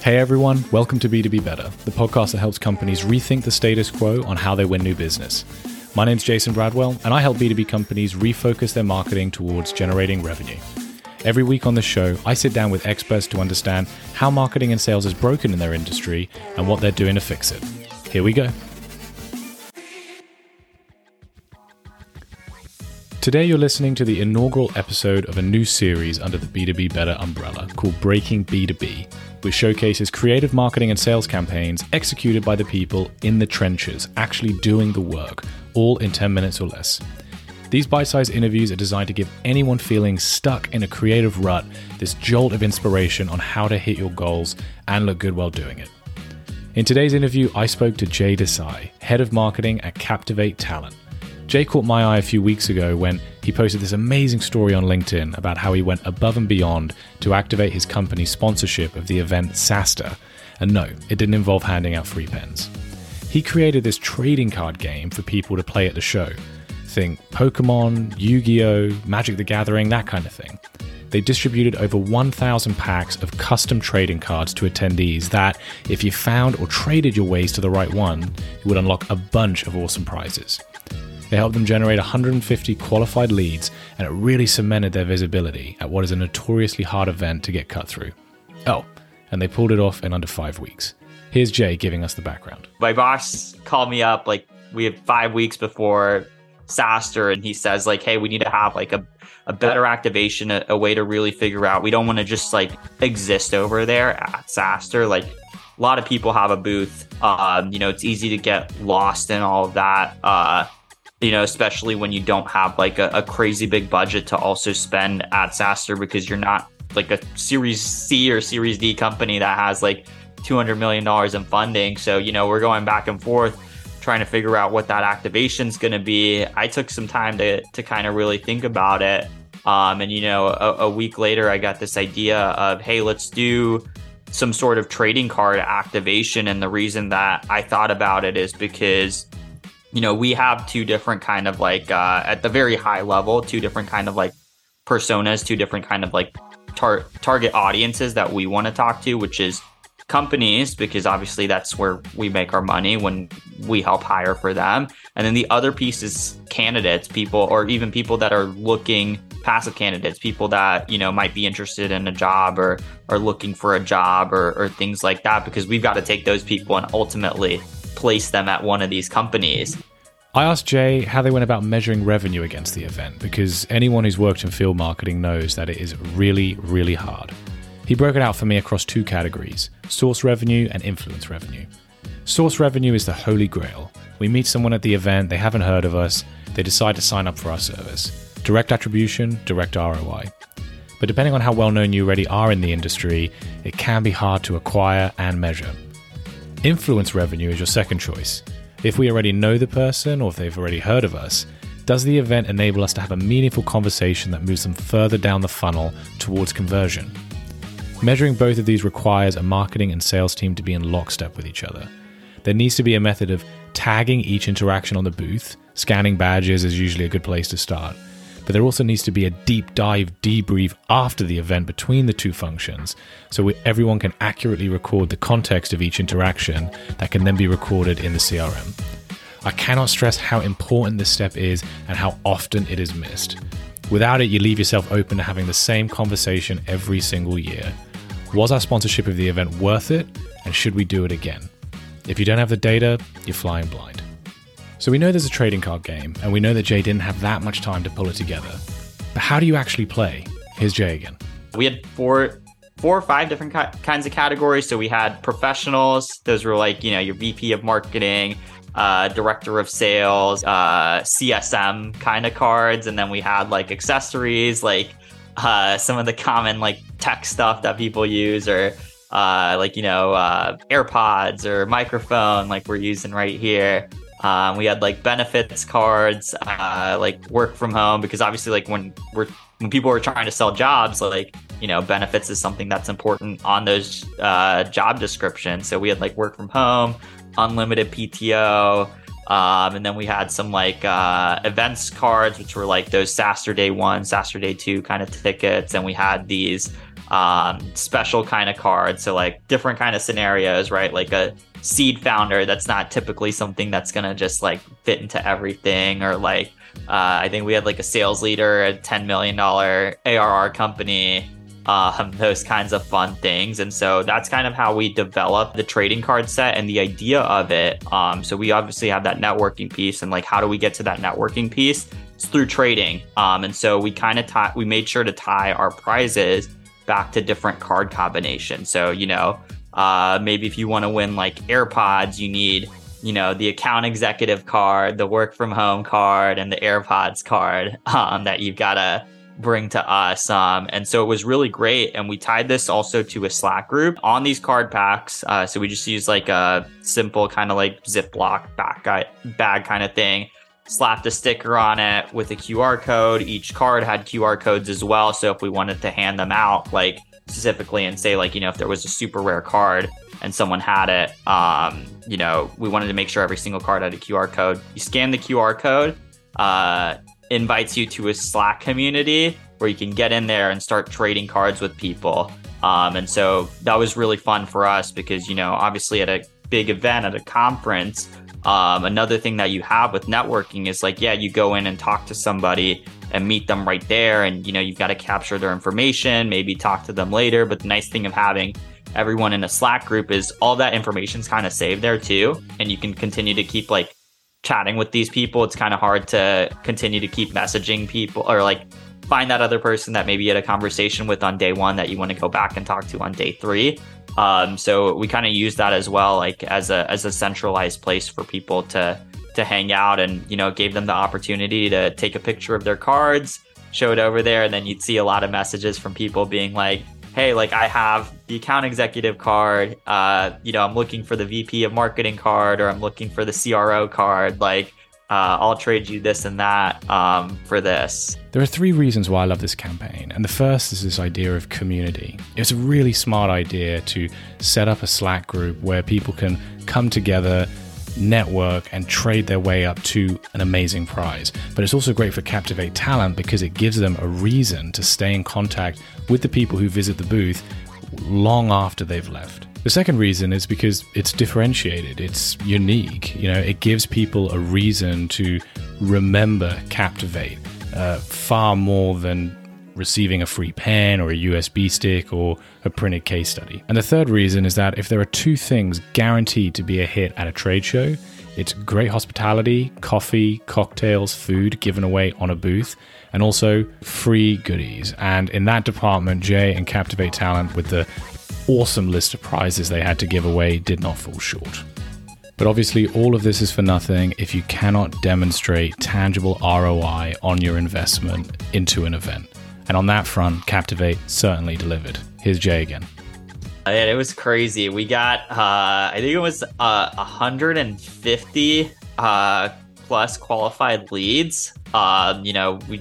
Hey everyone, welcome to B2B Better, the podcast that helps companies rethink the status quo on how they win new business. My name's Jason Bradwell, and I help B2B companies refocus their marketing towards generating revenue. Every week on the show, I sit down with experts to understand how marketing and sales is broken in their industry and what they're doing to fix it. Here we go. Today you're listening to the inaugural episode of a new series under the B2B Better umbrella called Breaking B2B, which showcases creative marketing and sales campaigns executed by the people in the trenches, actually doing the work, all in 10 minutes or less. These bite-sized interviews are designed to give anyone feeling stuck in a creative rut this jolt of inspiration on how to hit your goals and look good while doing it. In today's interview, I spoke to Jay Desai, head of marketing at Captivate Talent. Jay caught my eye a few weeks ago when he posted this amazing story on LinkedIn about how he went above and beyond to activate his company's sponsorship of the event SaaStr. And no, it didn't involve handing out free pens. He created this trading card game for people to play at the show. Think Pokemon, Yu-Gi-Oh, Magic the Gathering, that kind of thing. They distributed over 1,000 packs of custom trading cards to attendees that, if you found or traded your ways to the right one, it would unlock a bunch of awesome prizes. They helped them generate 150 qualified leads, and it really cemented their visibility at what is a notoriously hard event to get cut through. Oh, and they pulled it off in under 5 weeks. Here's Jay giving us the background. My boss called me up, we had 5 weeks before SaaStr, and he says, hey, we need to have a better activation, a way to really figure out. We don't want to just exist over there at SaaStr. A lot of people have a booth. It's easy to get lost in all of that. Especially when you don't have a crazy big budget to also spend at SaaStr, because you're not a Series C or Series D company that has $200 million in funding. So, we're going back and forth trying to figure out what that activation's going to be. I took some time to kind of really think about it. A week later, I got this idea of, hey, let's do some sort of trading card activation. And the reason that I thought about it is because we have two different kind of at the very high level, two different kind of personas, two different kind of target audiences that we want to talk to, which is companies, because obviously that's where we make our money when we help hire for them. And then the other piece is candidates, people, or even people that are looking, passive candidates, people that, might be interested in a job or are looking for a job or things like that, because we've got to take those people and ultimately place them at one of these companies. I asked Jay how they went about measuring revenue against the event, because anyone who's worked in field marketing knows that it is really, really hard. He broke it out for me across two categories: source revenue and influence revenue. Source revenue is the holy grail. We meet someone at the event, they haven't heard of us, they decide to sign up for our service. Direct attribution, direct ROI. But depending on how well known you already are in the industry, it can be hard to acquire and measure. Influence revenue is your second choice. If we already know the person, or if they've already heard of us, does the event enable us to have a meaningful conversation that moves them further down the funnel towards conversion? Measuring both of these requires a marketing and sales team to be in lockstep with each other. There needs to be a method of tagging each interaction on the booth. Scanning badges is usually a good place to start. But there also needs to be a deep dive debrief after the event between the two functions, so everyone can accurately record the context of each interaction that can then be recorded in the CRM. I cannot stress how important this step is and how often it is missed. Without it, you leave yourself open to having the same conversation every single year. Was our sponsorship of the event worth it? And should we do it again? If you don't have the data, you're flying blind. So we know there's a trading card game, and we know that Jay didn't have that much time to pull it together. But how do you actually play? Here's Jay again. We had four or five different kinds of categories. So we had professionals. Those were your VP of marketing, director of sales, CSM kind of cards. And then we had accessories, some of the common tech stuff that people use, or AirPods or microphone we're using right here. We had benefits cards, work from home, because obviously when people were trying to sell jobs, benefits is something that's important on those job descriptions. So we had work from home, unlimited PTO, and then we had some events cards, which were those SaaStr Day 1, SaaStr Day 2 kind of tickets, and we had these special kind of cards. So like different kind of scenarios, right? Like a seed founder, that's not typically something that's going to just like fit into everything. Or like, I think we had like a sales leader, a $10 million ARR company, those kinds of fun things. And so that's kind of how we develop the trading card set and the idea of it. So we obviously have that networking piece, and like, how do we get to that networking piece? It's through trading. And so we kind of we made sure to tie our prizes back to different card combinations. So, you know, maybe if you want to win like AirPods, you need, you know, the account executive card, the work from home card, and the AirPods card that you've got to bring to us. And so it was really great. And we tied this also to a Slack group on these card packs. So we just use like a simple kind of like Ziploc bag kind of thing. Slapped a sticker on it with a QR code. Each card had QR codes as well. So if we wanted to hand them out, like specifically, and say like, you know, if there was a super rare card and someone had it, you know, we wanted to make sure every single card had a QR code. You scan the QR code, invites you to a Slack community where you can get in there and start trading cards with people. And so that was really fun for us because, you know, obviously at a big event, at a conference, another thing that you have with networking is like, yeah, you go in and talk to somebody and meet them right there. And, you know, you've got to capture their information, maybe talk to them later. But the nice thing of having everyone in a Slack group is all that information's kind of saved there too. And you can continue to keep like chatting with these people. It's kind of hard to continue to keep messaging people or like find that other person that maybe you had a conversation with on day one that you want to go back and talk to on day three. So we kind of use that as well, like as a centralized place for people to hang out, and, you know, gave them the opportunity to take a picture of their cards, show it over there. And then you'd see a lot of messages from people being like, hey, like I have the account executive card, you know, I'm looking for the VP of marketing card, or I'm looking for the CRO card. Like, I'll trade you this and that for this. There are three reasons why I love this campaign. And the first is this idea of community. It's a really smart idea to set up a Slack group where people can come together, network, and trade their way up to an amazing prize. But it's also great for Captivate Talent because it gives them a reason to stay in contact with the people who visit the booth long after they've left. The second reason is because it's differentiated, it's unique. You know, it gives people a reason to remember Captivate far more than receiving a free pen or a USB stick or a printed case study. And the third reason is that if there are two things guaranteed to be a hit at a trade show, it's great hospitality, coffee, cocktails, food given away on a booth, and also free goodies. And in that department, Jay and Captivate Talent, with the awesome list of prizes they had to give away, did not fall short. But obviously, all of this is for nothing if you cannot demonstrate tangible ROI on your investment into an event. And on that front, Captivate certainly delivered. Here's Jay again. And it was crazy. We got, I think it was 150 plus qualified leads. You know, we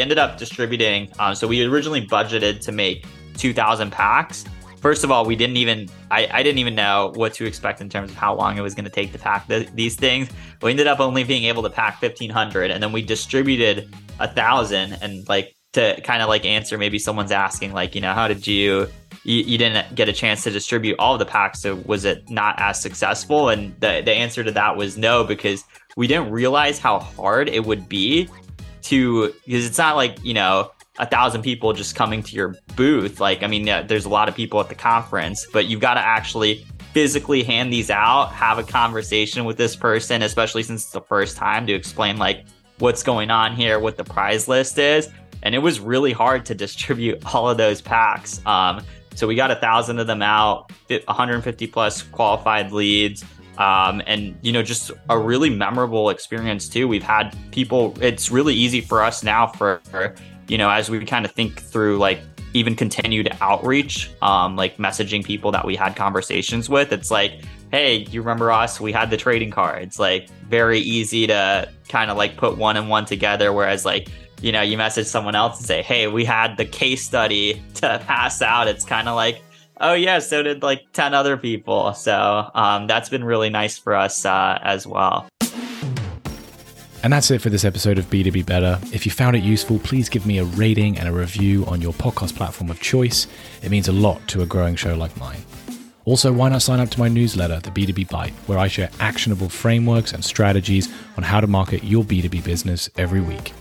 ended up distributing. So we originally budgeted to make 2,000 packs. First of all, we didn't even, I didn't even know what to expect in terms of how long it was going to take to pack these things. We ended up only being able to pack 1,500, and then we distributed 1,000. And like, to kind of like answer, maybe someone's asking like, you know, how did you didn't get a chance to distribute all the packs, so was it not as successful? And the answer to that was no, because we didn't realize how hard it would be because it's not like, you know, 1,000 people just coming to your booth. Like, I mean, there's a lot of people at the conference, but you've got to actually physically hand these out, have a conversation with this person, especially since it's the first time, to explain like what's going on here, what the prize list is. And it was really hard to distribute all of those packs. So we got 1,000 of them out, 150 plus qualified leads, and, you know, just a really memorable experience too. We've had people, it's really easy for us now for, you know, as we kind of think through like even continued outreach, like messaging people that we had conversations with. It's like, hey, you remember us? We had the trading cards. Like, very easy to kind of like put one and one together. Whereas like, you know, you message someone else and say, hey, we had the case study to pass out. It's kind of like, oh yeah, so did like 10 other people. So that's been really nice for us as well. And that's it for this episode of B2B Better. If you found it useful, please give me a rating and a review on your podcast platform of choice. It means a lot to a growing show like mine. Also, why not sign up to my newsletter, The B2B Bite, where I share actionable frameworks and strategies on how to market your B2B business every week.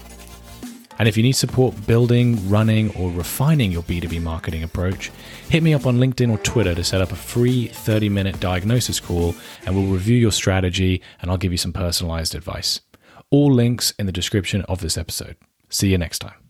And if you need support building, running, or refining your B2B marketing approach, hit me up on LinkedIn or Twitter to set up a free 30-minute diagnosis call, and we'll review your strategy and I'll give you some personalized advice. All links in the description of this episode. See you next time.